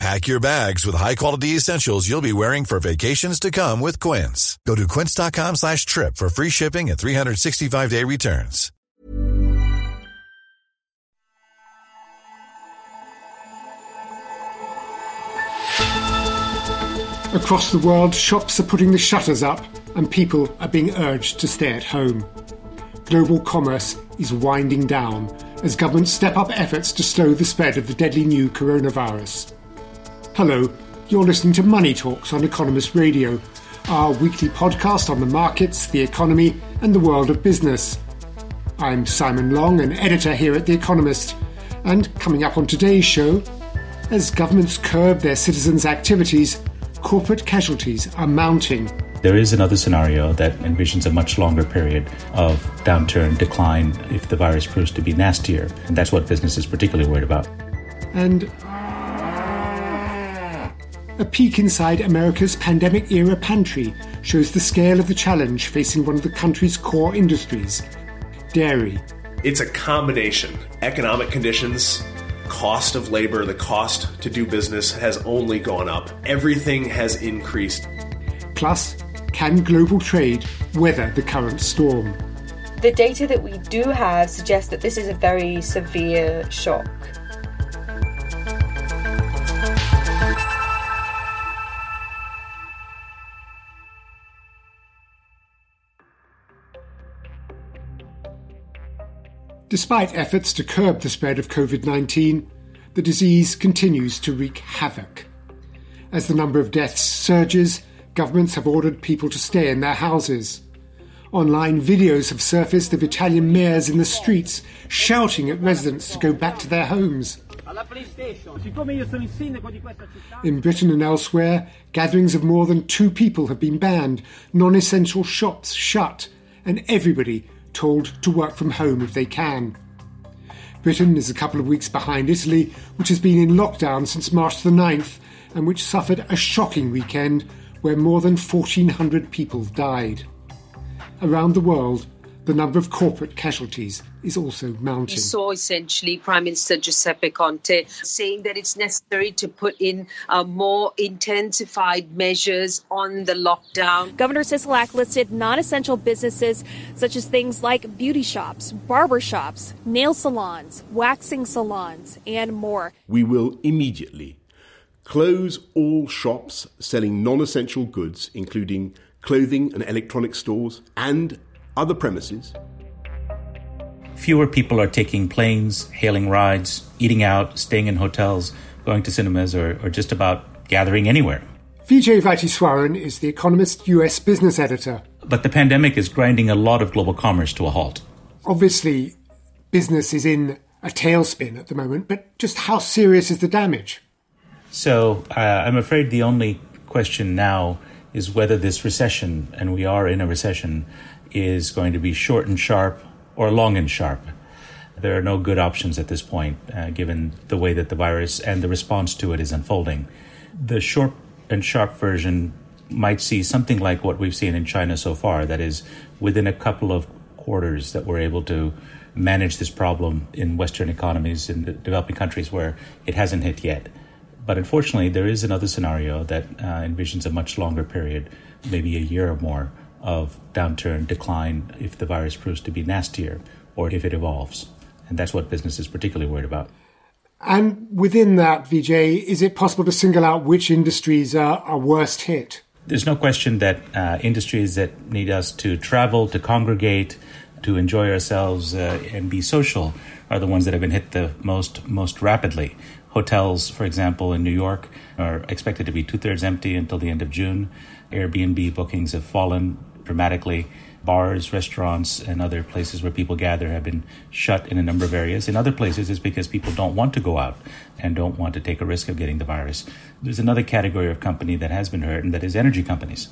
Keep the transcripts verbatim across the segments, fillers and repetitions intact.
Pack your bags with high-quality essentials you'll be wearing for vacations to come with Quince. Go to quince.com slash trip for free shipping and three sixty-five day returns. Across the world, shops are putting the shutters up and people are being urged to stay at home. Global commerce is winding down as governments step up efforts to slow the spread of the deadly new coronavirus. Hello, you're listening to Money Talks on Economist Radio, our weekly podcast on the markets, the economy and the world of business. I'm Simon Long, an editor here at The Economist, and coming up on today's show, as governments curb their citizens' activities, corporate casualties are mounting. There is another scenario that envisions a much longer period of downturn, decline, if the virus proves to be nastier, and that's what business is particularly worried about. And a peek inside America's pandemic-era pantry shows the scale of the challenge facing one of the country's core industries, dairy. It's a combination. Economic conditions, cost of labor, the cost to do business has only gone up. Everything has increased. Plus, can global trade weather the current storm? The data that we do have suggests that this is a very severe shock. Despite efforts to curb the spread of covid nineteen, the disease continues to wreak havoc. As the number of deaths surges, governments have ordered people to stay in their houses. Online videos have surfaced of Italian mayors in the streets shouting at residents to go back to their homes. In Britain and elsewhere, gatherings of more than two people have been banned, non-essential shops shut, and everybody told to work from home if they can. Britain is a couple of weeks behind Italy, which has been in lockdown since March the ninth and which suffered a shocking weekend where more than fourteen hundred people died. Around the world, the number of corporate casualties is also mounting. We saw essentially Prime Minister Giuseppe Conte saying that it's necessary to put in uh, more intensified measures on the lockdown. Governor Sisolak listed non-essential businesses such as things like beauty shops, barber shops, nail salons, waxing salons, and more. We will immediately close all shops selling non-essential goods, including clothing and electronic stores and other premises. Fewer people are taking planes, hailing rides, eating out, staying in hotels, going to cinemas, or, or just about gathering anywhere. Vijay Vaitheeswaran is The Economist U S business editor. But the pandemic is grinding a lot of global commerce to a halt. Obviously, business is in a tailspin at the moment, but just how serious is the damage? So uh, I'm afraid the only question now is whether this recession, and we are in a recession, is going to be short and sharp or long and sharp. There are no good options at this point, uh, given the way that the virus and the response to it is unfolding. The short and sharp version might see something like what we've seen in China so far, that is, within a couple of quarters that we're able to manage this problem in Western economies, in the developing countries where it hasn't hit yet. But unfortunately, there is another scenario that uh, envisions a much longer period, maybe a year or more, of downturn, decline, if the virus proves to be nastier or if it evolves. And that's what business is particularly worried about. And within that, Vijay, is it possible to single out which industries are, are worst hit? There's no question that uh, industries that need us to travel, to congregate, to enjoy ourselves uh, and be social are the ones that have been hit the most, most rapidly. Hotels, for example, in New York are expected to be two-thirds empty until the end of June. Airbnb bookings have fallen dramatically. Bars, restaurants, and other places where people gather have been shut in a number of areas. In other places, it's because people don't want to go out and don't want to take a risk of getting the virus. There's another category of company that has been hurt, and that is energy companies,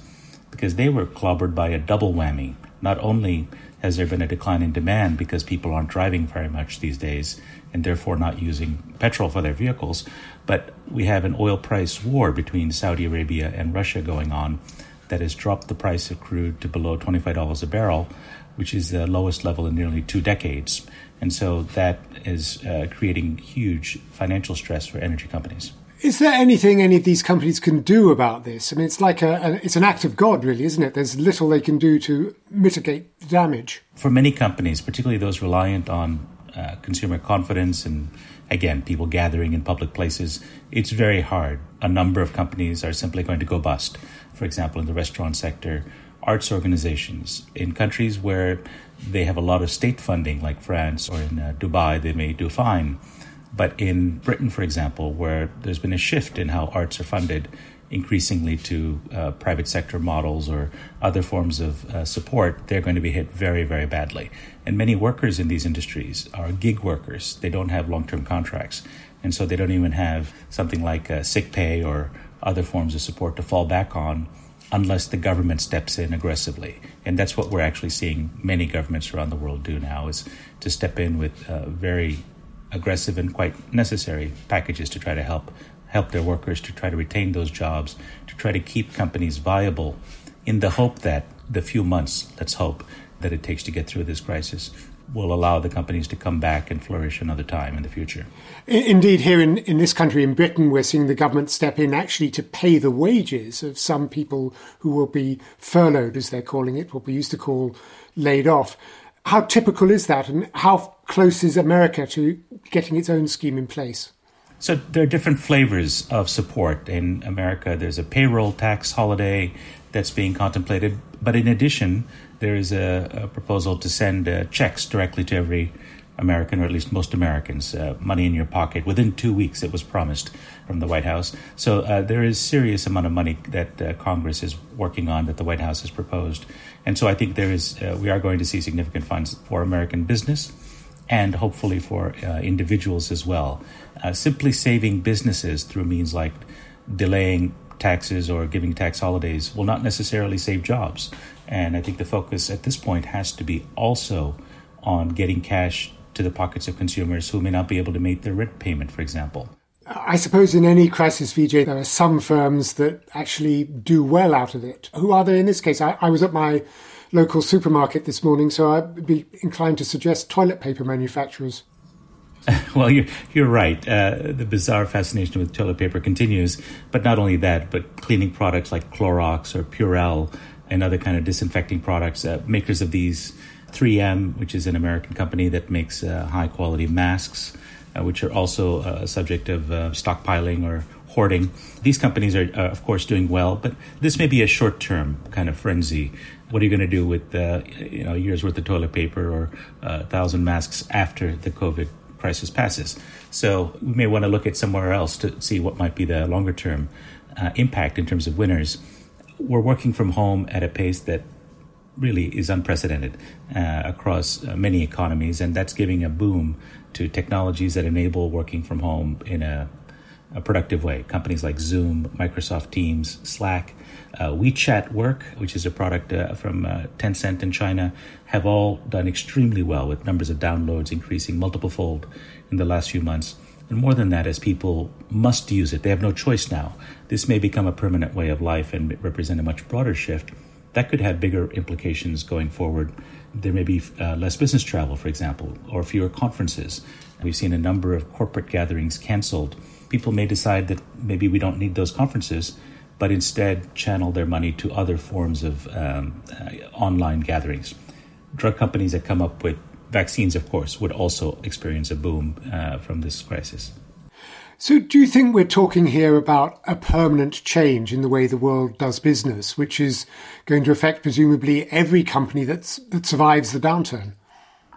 because they were clobbered by a double whammy. Not only Has there been a decline in demand because people aren't driving very much these days and therefore not using petrol for their vehicles? But we have an oil price war between Saudi Arabia and Russia going on that has dropped the price of crude to below twenty-five dollars a barrel, which is the lowest level in nearly two decades. And so that is uh, creating huge financial stress for energy companies. Is there anything any of these companies can do about this? I mean, it's like a, a it's an act of God, really, isn't it? There's little they can do to mitigate the damage. For many companies, particularly those reliant on uh, consumer confidence and, again, people gathering in public places, it's very hard. A number of companies are simply going to go bust. For example, in the restaurant sector, arts organizations, in countries where they have a lot of state funding, like France or in uh, Dubai, they may do fine. But in Britain, for example, where there's been a shift in how arts are funded increasingly to uh, private sector models or other forms of uh, support, they're going to be hit very, very badly. And many workers in these industries are gig workers. They don't have long-term contracts. And so they don't even have something like uh, sick pay or other forms of support to fall back on unless the government steps in aggressively. And that's what we're actually seeing many governments around the world do now, is to step in with uh, very aggressive and quite necessary packages to try to help help their workers, to try to retain those jobs, to try to keep companies viable in the hope that the few months, let's hope, that it takes to get through this crisis will allow the companies to come back and flourish another time in the future. Indeed, here in, in this country, in Britain, we're seeing the government step in actually to pay the wages of some people who will be furloughed, as they're calling it, what we used to call laid off. How typical is that, and how close is America to getting its own scheme in place? So there are different flavors of support. In America, there's a payroll tax holiday that's being contemplated. But in addition, there is a, a proposal to send uh, checks directly to every American, or at least most Americans, uh, money in your pocket. Within two weeks, it was promised from the White House. So uh, there is serious amount of money that uh, Congress is working on, that the White House has proposed. And so I think there is, uh, we are going to see significant funds for American business and hopefully for uh, individuals as well. Uh, simply saving businesses through means like delaying taxes or giving tax holidays will not necessarily save jobs. And I think the focus at this point has to be also on getting cash to the pockets of consumers who may not be able to make their rent payment, for example. I suppose in any crisis, Vijay, there are some firms that actually do well out of it. Who are they in this case? I, I was at my local supermarket this morning, so I'd be inclined to suggest toilet paper manufacturers. Well, you're, you're right. Uh, the bizarre fascination with toilet paper continues. But not only that, but cleaning products like Clorox or Purell and other kind of disinfecting products, uh, makers of these, three M, which is an American company that makes uh, high-quality masks, uh, which are also a uh, subject of uh, stockpiling or hoarding. These companies are, uh, of course, doing well, but this may be a short-term kind of frenzy. What are you going to do with uh, you know, a year's worth of toilet paper or uh, one thousand masks after the COVID crisis passes? So we may want to look at somewhere else to see what might be the longer-term uh, impact in terms of winners. We're working from home at a pace that really is unprecedented uh, across uh, many economies, and that's giving a boom to technologies that enable working from home in a, a productive way. Companies like Zoom, Microsoft Teams, Slack, uh, WeChat Work, which is a product uh, from uh, Tencent in China, have all done extremely well, with numbers of downloads increasing multiple-fold in the last few months. And more than that, as people must use it, they have no choice now. This may become a permanent way of life and represent a much broader shift that could have bigger implications going forward. There may be uh, less business travel, for example, or fewer conferences. We've seen a number of corporate gatherings canceled. People may decide that maybe we don't need those conferences, but instead channel their money to other forms of um, uh, online gatherings. Drug companies that come up with vaccines, of course, would also experience a boom uh, from this crisis. So do you think we're talking here about a permanent change in the way the world does business, which is going to affect presumably every company that's, that survives the downturn?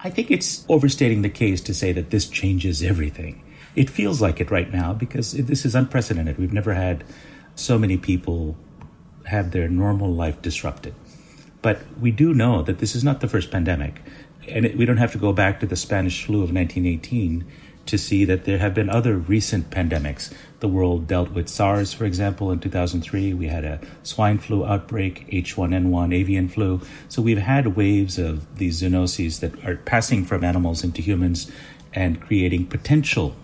I think it's overstating the case to say that this changes everything. It feels like it right now because this is unprecedented. We've never had so many people have their normal life disrupted. But we do know that this is not the first pandemic, and we don't have to go back to the Spanish flu of nineteen eighteen to see that there have been other recent pandemics. The world dealt with SARS, for example, in two thousand three. We had a swine flu outbreak, H one N one avian flu. So we've had waves of these zoonoses that are passing from animals into humans and creating potential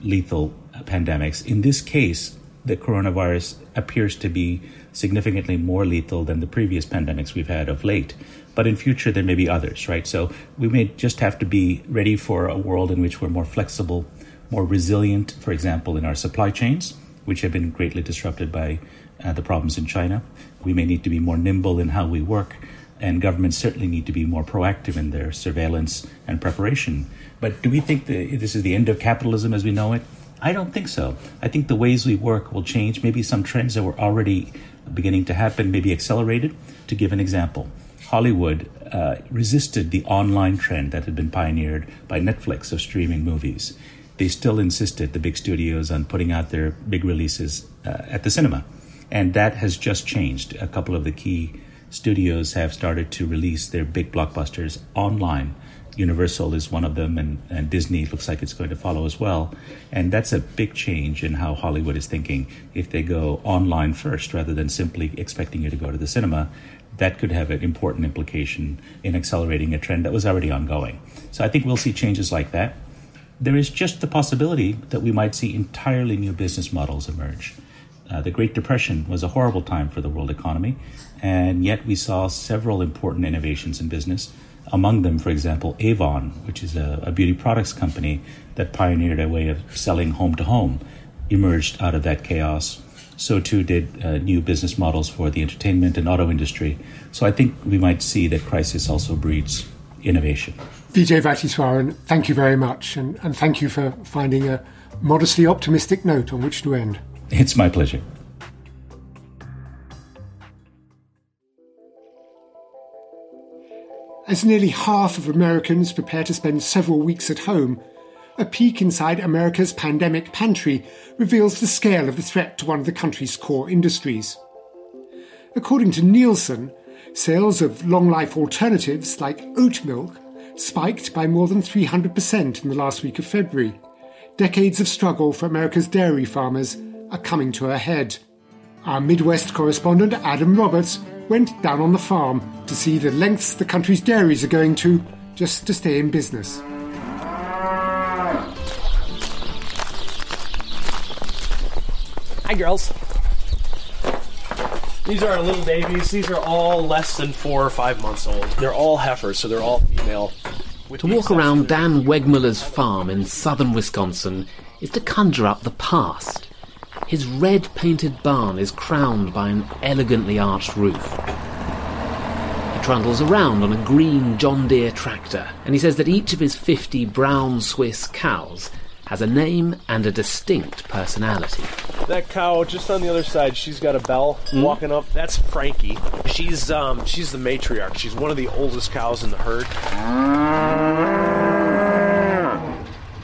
lethal pandemics. In this case, the coronavirus appears to be significantly more lethal than the previous pandemics we've had of late. But in future, there may be others, right? So we may just have to be ready for a world in which we're more flexible, more resilient, for example, in our supply chains, which have been greatly disrupted by uh, the problems in China. We may need to be more nimble in how we work, and governments certainly need to be more proactive in their surveillance and preparation. But do we think that this is the end of capitalism as we know it? I don't think so. I think the ways we work will change. Maybe some trends that were already beginning to happen may be accelerated. To give an example, Hollywood uh, resisted the online trend that had been pioneered by Netflix of streaming movies. They still insisted, the big studios, on putting out their big releases uh, at the cinema. And that has just changed. A couple of the key studios have started to release their big blockbusters online. Universal is one of them, and, and Disney looks like it's going to follow as well. And that's a big change in how Hollywood is thinking. If they go online first rather than simply expecting you to go to the cinema, that could have an important implication in accelerating a trend that was already ongoing. So I think we'll see changes like that. There is just the possibility that we might see entirely new business models emerge. Uh, the Great Depression was a horrible time for the world economy, and yet we saw several important innovations in business. Among them, for example, Avon, which is a, a beauty products company that pioneered a way of selling home to home, emerged out of that chaos. So too did uh, new business models for the entertainment and auto industry. So I think we might see that crisis also breeds innovation. Vijay Vaitheeswaran, thank you very much. And, and thank you for finding a modestly optimistic note on which to end. It's my pleasure. As nearly half of Americans prepare to spend several weeks at home, a peek inside America's pandemic pantry reveals the scale of the threat to one of the country's core industries. According to Nielsen, sales of long-life alternatives like oat milk spiked by more than three hundred percent in the last week of February. Decades of struggle for America's dairy farmers are coming to a head. Our Midwest correspondent Adam Roberts went down on the farm to see the lengths the country's dairies are going to just to stay in business. Hi, girls. These are our little babies. These are all less than four or five months old. They're all heifers, so they're all female. To walk around Dan Wegmuller's farm in southern Wisconsin is to conjure up the past. His red-painted barn is crowned by an elegantly arched roof. He trundles around on a green John Deere tractor, and he says that each of his fifty brown Swiss cows has a name and a distinct personality. That cow just on the other side, she's got a bell mm. walking up. That's Frankie. She's um, she's the matriarch. She's one of the oldest cows in the herd.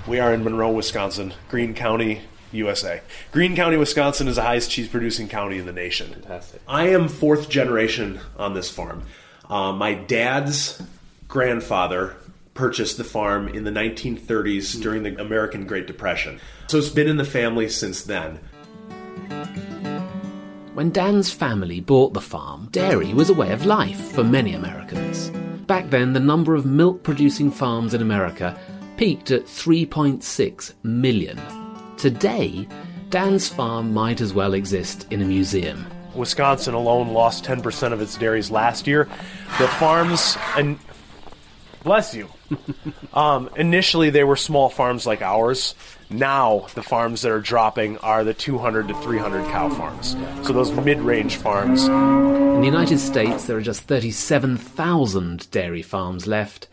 We are in Monroe, Wisconsin, Green County, U S A. Green County, Wisconsin is the highest cheese-producing county in the nation. Fantastic. I am fourth generation on this farm. Uh, my dad's grandfather purchased the farm in the nineteen thirties mm. during the American Great Depression. So it's been in the family since then. When Dan's family bought the farm, dairy was a way of life for many Americans. Back then, the number of milk-producing farms in America peaked at three point six million. Today, Dan's farm might as well exist in a museum. Wisconsin alone lost ten percent of its dairies last year. The farms, and bless you, um, initially they were small farms like ours. Now the farms that are dropping are the two hundred to three hundred cow farms, so those mid-range farms. In the United States, there are just thirty-seven thousand dairy farms left.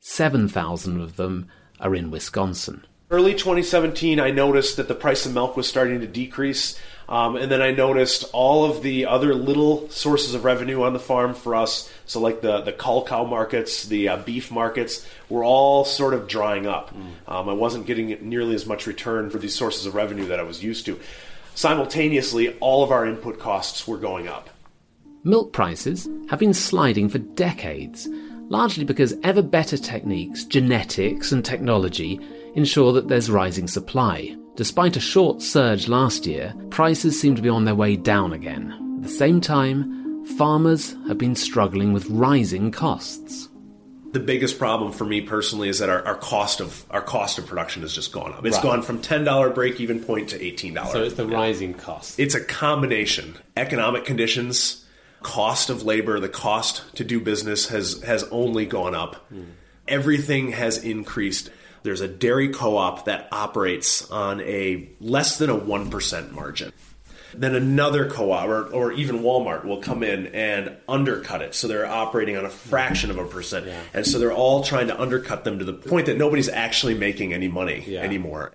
seven thousand of them are in Wisconsin. Early twenty seventeen, I noticed that the price of milk was starting to decrease, um, and then I noticed all of the other little sources of revenue on the farm for us, so like the, the cull cow markets, the uh, beef markets, were all sort of drying up. Mm. Um, I wasn't getting nearly as much return for these sources of revenue that I was used to. Simultaneously, all of our input costs were going up. Milk prices have been sliding for decades, largely because ever better techniques, genetics and technology ensure that there's rising supply. Despite a short surge last year, prices seem to be on their way down again. At the same time, farmers have been struggling with rising costs. The biggest problem for me personally is that our, our cost of our cost of production has just gone up. It's right. gone from ten dollars break-even point to eighteen dollars. So it's the rising cost. It's a combination. Economic conditions, cost of labor, the cost to do business has, has only gone up. Mm. Everything has increased. There's a dairy co-op that operates on a less than a one percent margin. Then another co-op or, or even Walmart will come in and undercut it. So they're operating on a fraction of a percent. Yeah. And so they're all trying to undercut them to the point that nobody's actually making any money yeah. anymore.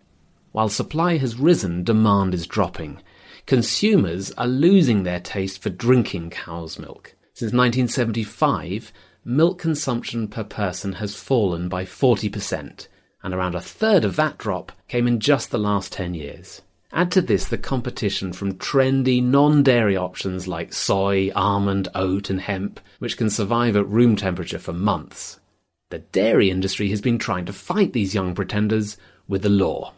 While supply has risen, demand is dropping. Consumers are losing their taste for drinking cow's milk. Since nineteen seventy-five, milk consumption per person has fallen by forty percent. And around a third of that drop came in just the last ten years. Add to this the competition from trendy non-dairy options like soy, almond, oat and hemp, which can survive at room temperature for months. The dairy industry has been trying to fight these young pretenders with the law.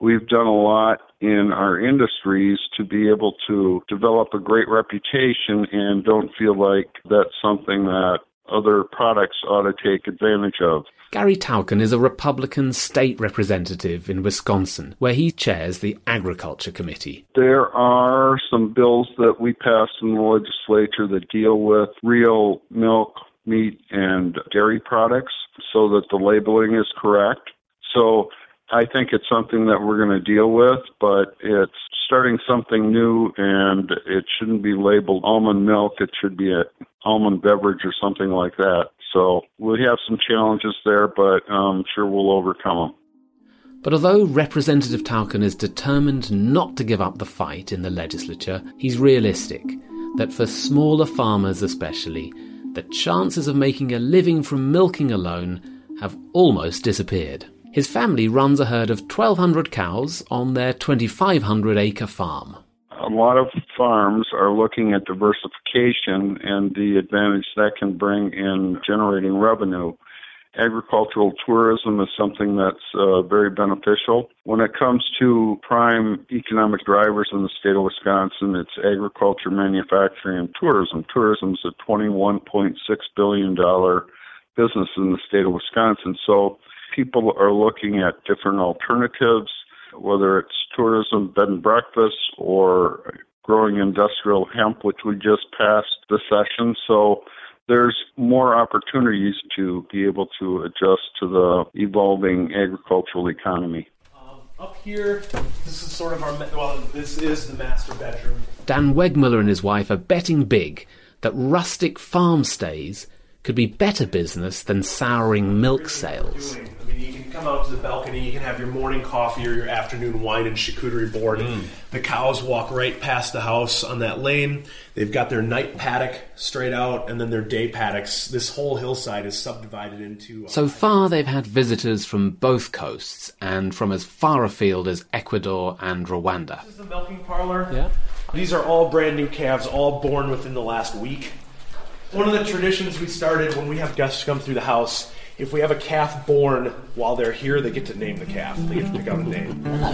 We've done a lot in our industries to be able to develop a great reputation and don't feel like that's something that other products ought to take advantage of. Gary Talcon is a Republican state representative in Wisconsin, where he chairs the Agriculture Committee. There are some bills that we passed in the legislature that deal with real milk, meat, and dairy products so that the labeling is correct. So I think it's something that we're going to deal with, but it's starting something new, and it shouldn't be labeled almond milk. It should be an almond beverage or something like that. So we have some challenges there, but I'm sure we'll overcome them. But although Representative Talcon is determined not to give up the fight in the legislature, he's realistic that for smaller farmers especially, the chances of making a living from milking alone have almost disappeared. His family runs a herd of twelve hundred cows on their twenty-five hundred acre farm. A lot of farms are looking at diversification and the advantage that can bring in generating revenue. Agricultural tourism is something that's uh, very beneficial. When it comes to prime economic drivers in the state of Wisconsin, it's agriculture, manufacturing, and tourism. Tourism is a twenty-one point six billion dollars business in the state of Wisconsin. So people are looking at different alternatives, whether it's tourism, bed and breakfast, or growing industrial hemp, which we just passed this session. So there's more opportunities to be able to adjust to the evolving agricultural economy. Um, up here, this is sort of our, well, this is the master bedroom. Dan Wegmuller and his wife are betting big that rustic farm stays could be better business than souring milk sales. I mean, you can come out to the balcony, you can have your morning coffee or your afternoon wine and charcuterie board. Mm. The cows walk right past the house on that lane. They've got their night paddock straight out and then their day paddocks. This whole hillside is subdivided into... Uh, so far, they've had visitors from both coasts and from as far afield as Ecuador and Rwanda. This is the milking parlor. Yeah. These are all brand new calves, all born within the last week. One of the traditions we started when we have guests come through the house, if we have a calf born while they're here, they get to name the calf. They get to pick out a name. Hello.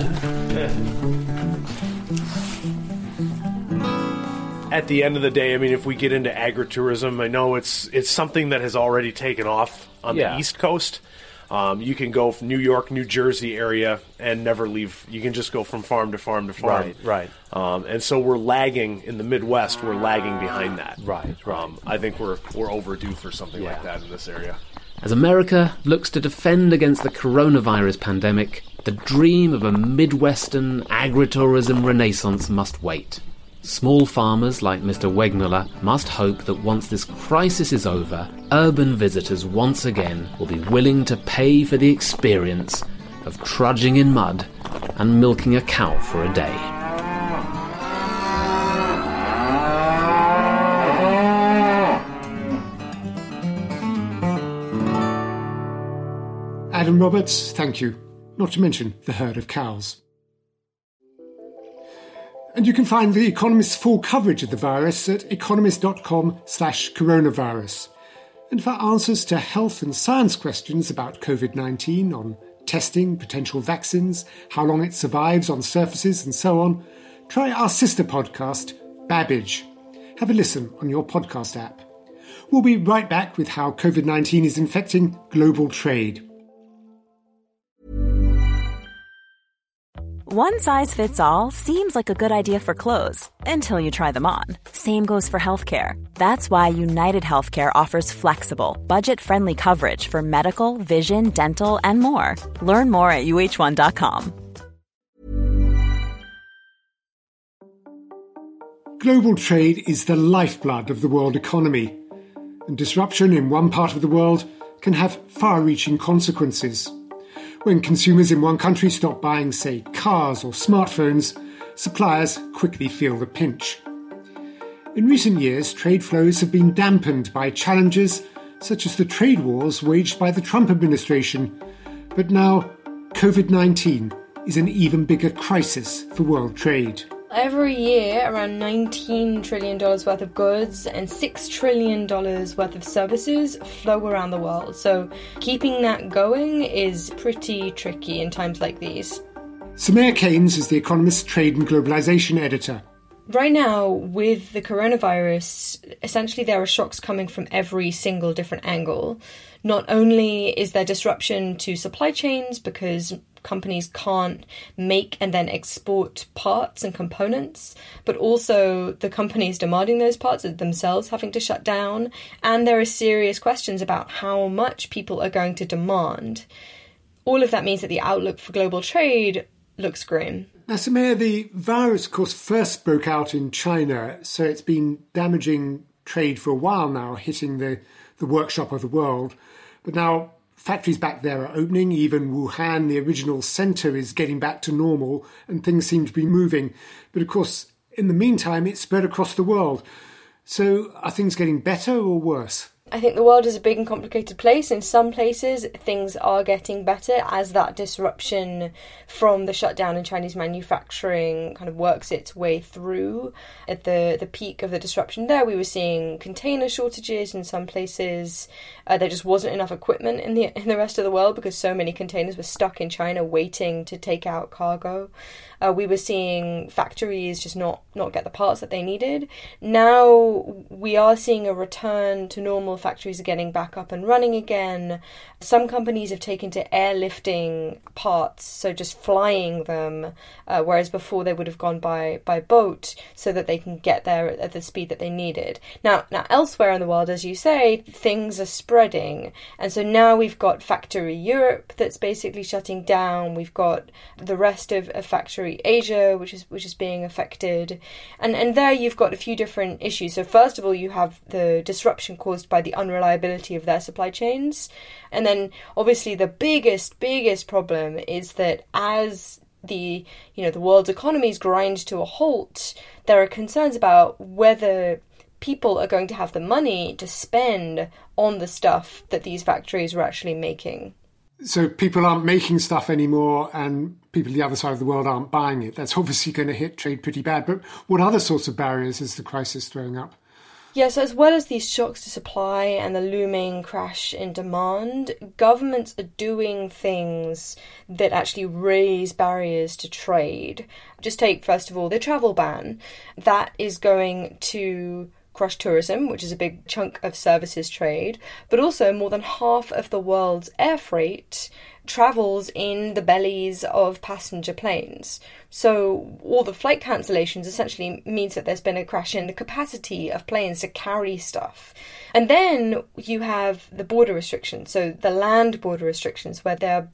At the end of the day, I mean, if we get into agritourism, I know it's it's something that has already taken off on yeah. the East Coast. Um, you can go from New York, New Jersey area and never leave. You can just go from farm to farm to farm. Right, right. Um, and so we're lagging in the Midwest. We're lagging behind that. Right, right. Um, I think we're we're overdue for something yeah. like that in this area. As America looks to defend against the coronavirus pandemic, the dream of a Midwestern agritourism renaissance must wait. Small farmers like Mister Wegmuller must hope that once this crisis is over, urban visitors once again will be willing to pay for the experience of trudging in mud and milking a cow for a day. Adam Roberts, thank you. Not to mention the herd of cows. And you can find The Economist's full coverage of the virus at economist.com slash coronavirus. And for answers to health and science questions about covid nineteen on testing potential vaccines, how long it survives on surfaces and so on, try our sister podcast, Babbage. Have a listen on your podcast app. We'll be right back with how COVID nineteen is infecting global trade. One size fits all seems like a good idea for clothes until you try them on. Same goes for healthcare. That's why UnitedHealthcare offers flexible, budget-friendly coverage for medical, vision, dental, and more. Learn more at U H one dot com. Global trade is the lifeblood of the world economy, and disruption in one part of the world can have far-reaching consequences. When consumers in one country stop buying, say, cars or smartphones, suppliers quickly feel the pinch. In recent years, trade flows have been dampened by challenges such as the trade wars waged by the Trump administration. But now, COVID nineteen is an even bigger crisis for world trade. Every year, around nineteen trillion dollars worth of goods and six trillion dollars worth of services flow around the world. So keeping that going is pretty tricky in times like these. Samir Keynes is The Economist's Trade and Globalization editor. Right now, with the coronavirus, essentially there are shocks coming from every single different angle. Not only is there disruption to supply chains because companies can't make and then export parts and components, but also the companies demanding those parts are themselves having to shut down. And there are serious questions about how much people are going to demand. All of that means that the outlook for global trade looks grim. Now, Samir, the virus, of course, first broke out in China, so it's been damaging trade for a while now, hitting the, the workshop of the world. But now factories back there are opening. Even Wuhan, the original centre, is getting back to normal and things seem to be moving. But of course, in the meantime, it's spread across the world. So are things getting better or worse? I think the world is a big and complicated place. In some places, things are getting better as that disruption from the shutdown in Chinese manufacturing kind of works its way through. At the, the peak of the disruption there, we were seeing container shortages in some places. Uh, there just wasn't enough equipment in the in the rest of the world because so many containers were stuck in China waiting to take out cargo. Uh, we were seeing factories just not, not get the parts that they needed. Now we are seeing a return to normal. Factories are getting back up and running again. Some companies have taken to airlifting parts, so just flying them, uh, whereas before they would have gone by, by boat so that they can get there at the speed that they needed. Now, now elsewhere in the world, as you say, things are spreading. Spreading. And so now we've got Factory Europe that's basically shutting down. We've got the rest of, of Factory Asia, which is which is being affected. And and there you've got a few different issues. So first of all, you have the disruption caused by the unreliability of their supply chains. And then obviously the biggest, biggest problem is that as the you know the world's economies grind to a halt, there are concerns about whether people are going to have the money to spend on the stuff that these factories are actually making. So people aren't making stuff anymore and people on the other side of the world aren't buying it. That's obviously going to hit trade pretty bad. But what other sorts of barriers is the crisis throwing up? Yes, yeah, so as well as these shocks to supply and the looming crash in demand, governments are doing things that actually raise barriers to trade. Just take, first of all, the travel ban. That is going to crush tourism, which is a big chunk of services trade, but also more than half of the world's air freight travels in the bellies of passenger planes. So all the flight cancellations essentially means that there's been a crash in the capacity of planes to carry stuff. And then you have the border restrictions, so the land border restrictions, where there are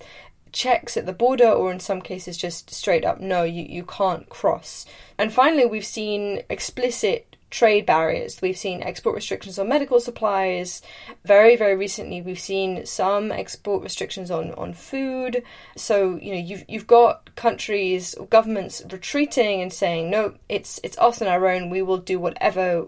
checks at the border, or in some cases just straight up, no, you, you can't cross. And finally, we've seen explicit trade barriers. We've seen export restrictions on medical supplies. Very, very recently, we've seen some export restrictions on, on food. So, you know, you've, you've got countries or governments retreating and saying, no, it's it's us on our own. We will do whatever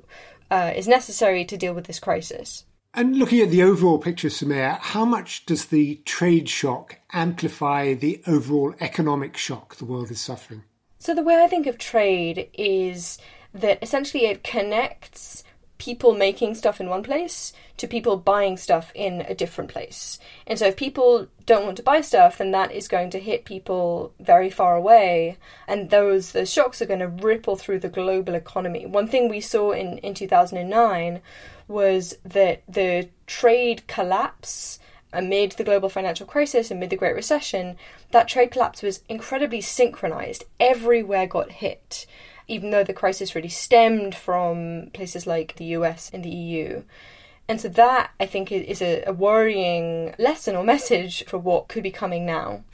uh, is necessary to deal with this crisis. And looking at the overall picture, Samir, how much does the trade shock amplify the overall economic shock the world is suffering? So the way I think of trade is that essentially it connects people making stuff in one place to people buying stuff in a different place. And so if people don't want to buy stuff, then that is going to hit people very far away. And those, those shocks are going to ripple through the global economy. One thing we saw in, in two thousand nine was that the trade collapse amid the global financial crisis, amid the Great Recession, that trade collapse was incredibly synchronized. Everywhere got hit, even though the crisis really stemmed from places like the U S and the E U. And so that, I think, is a worrying lesson or message for what could be coming now.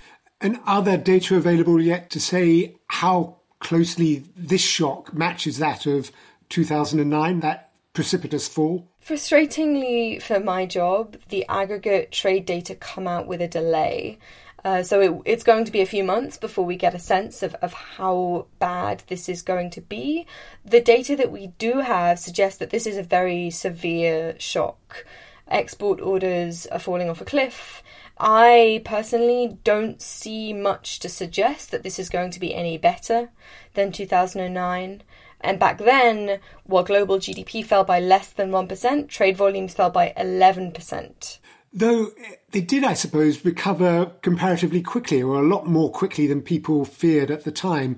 And are there data available yet to say how closely this shock matches that of two thousand nine, that precipitous fall? Frustratingly for my job, the aggregate trade data come out with a delay. Uh, so it, it's going to be a few months before we get a sense of, of how bad this is going to be. The data that we do have suggests that this is a very severe shock. Export orders are falling off a cliff. I personally don't see much to suggest that this is going to be any better than two thousand nine. And back then, while global G D P fell by less than one percent, trade volumes fell by eleven percent. Though they did, I suppose, recover comparatively quickly, or a lot more quickly than people feared at the time.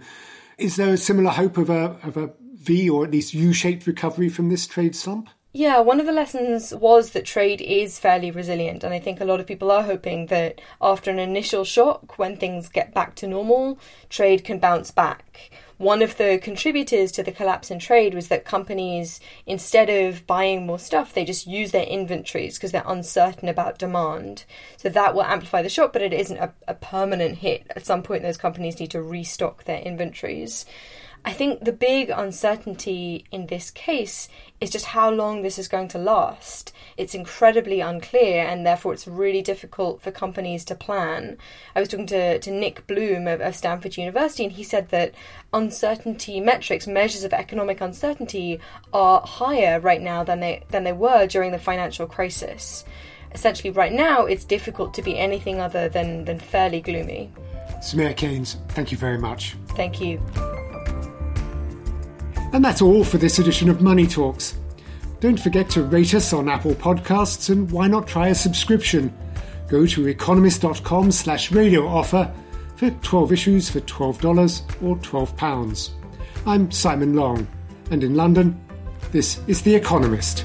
Is there a similar hope of a, of a V or at least U-shaped recovery from this trade slump? Yeah, one of the lessons was that trade is fairly resilient. And I think a lot of people are hoping that after an initial shock, when things get back to normal, trade can bounce back. One of the contributors to the collapse in trade was that companies, instead of buying more stuff, they just use their inventories because they're uncertain about demand. So that will amplify the shock, but it isn't a, a permanent hit. At some point, those companies need to restock their inventories. I think the big uncertainty in this case is just how long this is going to last. It's incredibly unclear, and therefore it's really difficult for companies to plan. I was talking to, to Nick Bloom of, of Stanford University, and he said that uncertainty metrics, measures of economic uncertainty, are higher right now than they than they were during the financial crisis. Essentially, right now, it's difficult to be anything other than, than fairly gloomy. Samir Keynes, thank you very much. Thank you. And that's all for this edition of Money Talks. Don't forget to rate us on Apple Podcasts, and why not try a subscription? Go to economist.com slash radio offer for twelve issues for twelve dollars or twelve pounds. I'm Simon Long, and in London, this is The Economist.